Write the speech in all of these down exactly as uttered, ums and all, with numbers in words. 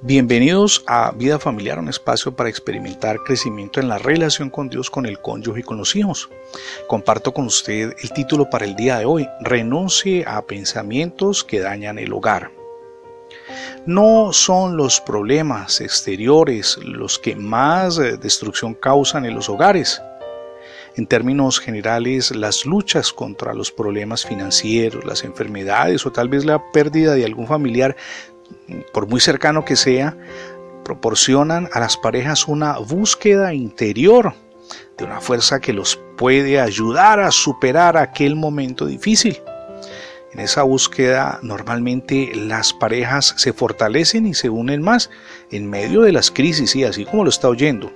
Bienvenidos a Vida Familiar, un espacio para experimentar crecimiento en la relación con Dios, con el cónyuge y con los hijos. Comparto con usted el título para el día de hoy: renuncie a pensamientos que dañan el hogar. No son los problemas exteriores los que más destrucción causan en los hogares. En términos generales, las luchas contra los problemas financieros, las enfermedades o tal vez la pérdida de algún familiar, por muy cercano que sea, proporcionan a las parejas una búsqueda interior de una fuerza que los puede ayudar a superar aquel momento difícil. En esa búsqueda, normalmente las parejas se fortalecen y se unen más en medio de las crisis, y así como lo está oyendo.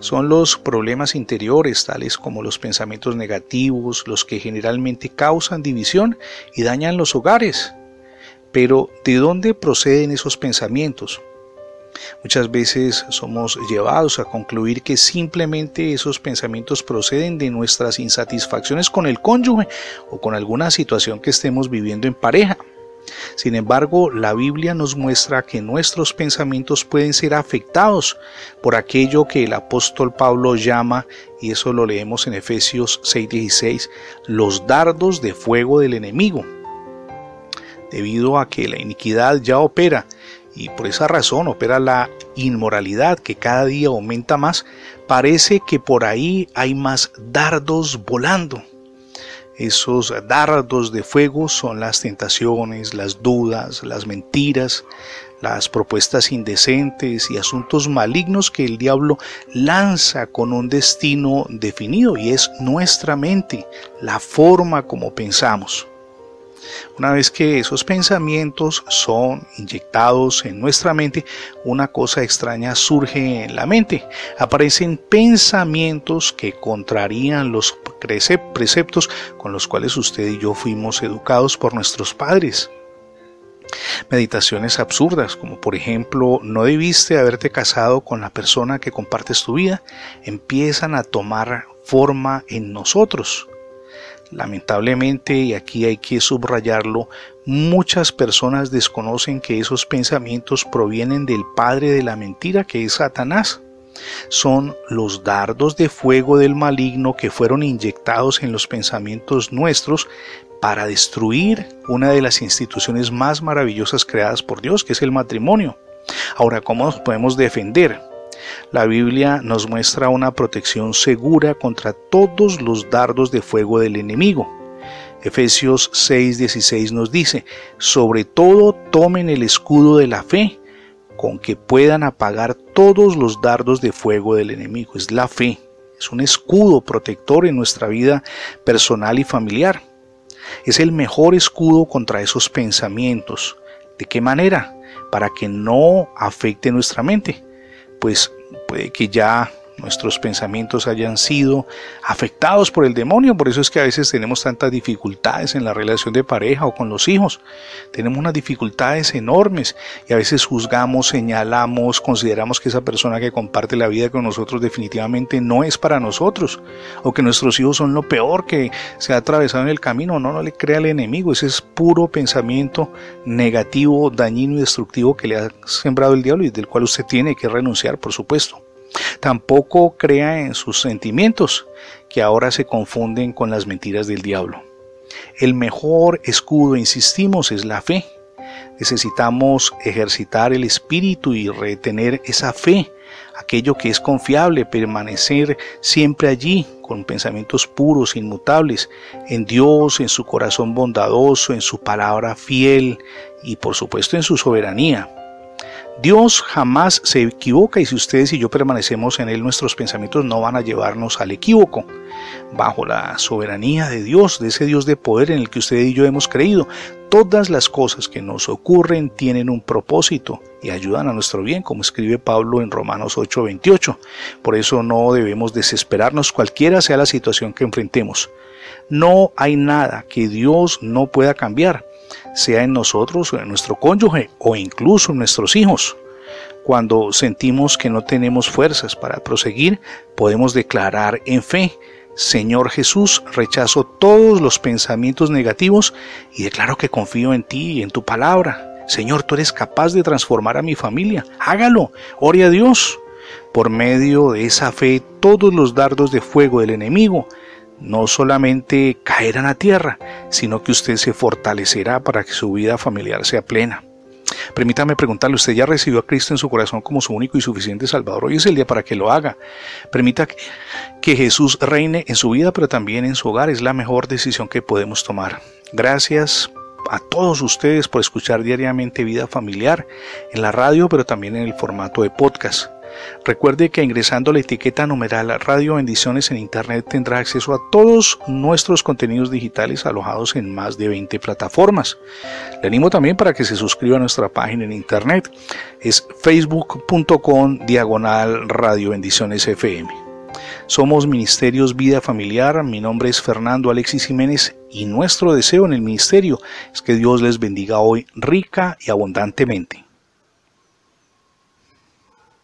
Son los problemas interiores, tales como los pensamientos negativos, los que generalmente causan división y dañan los hogares. Pero, ¿de dónde proceden esos pensamientos? Muchas veces somos llevados a concluir que simplemente esos pensamientos proceden de nuestras insatisfacciones con el cónyuge o con alguna situación que estemos viviendo en pareja. Sin embargo, la Biblia nos muestra que nuestros pensamientos pueden ser afectados por aquello que el apóstol Pablo llama, y eso lo leemos en Efesios seis dieciséis, los dardos de fuego del enemigo. Debido a que la iniquidad ya opera, y por esa razón opera la inmoralidad, que cada día aumenta más, parece que por ahí hay más dardos volando. Esos dardos de fuego son las tentaciones, las dudas, las mentiras, las propuestas indecentes y asuntos malignos que el diablo lanza con un destino definido, y es nuestra mente, la forma como pensamos. Una vez que esos pensamientos son inyectados en nuestra mente, una cosa extraña surge en la mente. Aparecen pensamientos que contrarían los preceptos con los cuales usted y yo fuimos educados por nuestros padres. Meditaciones absurdas, como por ejemplo, no debiste haberte casado con la persona que compartes tu vida, empiezan a tomar forma en nosotros. Lamentablemente, y aquí hay que subrayarlo, muchas personas desconocen que esos pensamientos provienen del padre de la mentira, que es Satanás. Son los dardos de fuego del maligno que fueron inyectados en los pensamientos nuestros para destruir una de las instituciones más maravillosas creadas por Dios, que es el matrimonio. Ahora, ¿cómo nos podemos defender? La Biblia nos muestra una protección segura contra todos los dardos de fuego del enemigo. Efesios seis dieciséis nos dice: sobre todo tomen el escudo de la fe, con que puedan apagar todos los dardos de fuego del enemigo. Es la fe, es un escudo protector en nuestra vida personal y familiar. Es el mejor escudo contra esos pensamientos. ¿De qué manera? Para que no afecte nuestra mente. Pues puede que ya nuestros pensamientos hayan sido afectados por el demonio. Por eso es que a veces tenemos tantas dificultades en la relación de pareja o con los hijos. Tenemos unas dificultades enormes y a veces juzgamos, señalamos, consideramos que esa persona que comparte la vida con nosotros definitivamente no es para nosotros, o que nuestros hijos son lo peor que se ha atravesado en el camino. No, no le crea al enemigo. Ese es puro pensamiento negativo, dañino y destructivo que le ha sembrado el diablo y del cual usted tiene que renunciar, por supuesto. Tampoco crea en sus sentimientos, que ahora se confunden con las mentiras del diablo. El mejor escudo, insistimos, es la fe. Necesitamos ejercitar el espíritu y retener esa fe, aquello que es confiable, permanecer siempre allí con pensamientos puros, inmutables, en Dios, en su corazón bondadoso, en su palabra fiel y por supuesto en su soberanía. Dios jamás se equivoca, y si ustedes y yo permanecemos en Él, nuestros pensamientos no van a llevarnos al equívoco. Bajo la soberanía de Dios, de ese Dios de poder en el que ustedes y yo hemos creído, todas las cosas que nos ocurren tienen un propósito y ayudan a nuestro bien, como escribe Pablo en Romanos ocho veintiocho. Por eso no debemos desesperarnos, cualquiera sea la situación que enfrentemos. No hay nada que Dios no pueda cambiar, sea en nosotros o en nuestro cónyuge o incluso en nuestros hijos. Cuando sentimos que no tenemos fuerzas para proseguir, podemos declarar en fe: Señor Jesús, rechazo todos los pensamientos negativos y declaro que confío en ti y en tu palabra. Señor, tú eres capaz de transformar a mi familia. Hágalo. Ore a Dios. Por medio de esa fe, todos los dardos de fuego del enemigo no solamente caerán a tierra, sino que usted se fortalecerá para que su vida familiar sea plena. Permítame preguntarle, usted ya recibió a Cristo en su corazón como su único y suficiente Salvador. Hoy es el día para que lo haga. Permita que Jesús reine en su vida, pero también en su hogar. Es la mejor decisión que podemos tomar. Gracias a todos ustedes por escuchar diariamente Vida Familiar en la radio, pero también en el formato de podcast. Recuerde que ingresando la etiqueta numeral Radio Bendiciones en internet tendrá acceso a todos nuestros contenidos digitales alojados en más de veinte plataformas. Le animo también para que se suscriba a nuestra página en internet. Es facebook.com diagonal Radio Bendiciones FM. Somos Ministerios Vida Familiar. Mi nombre es Fernando Alexis Jiménez y nuestro deseo en el ministerio es que Dios les bendiga hoy rica y abundantemente.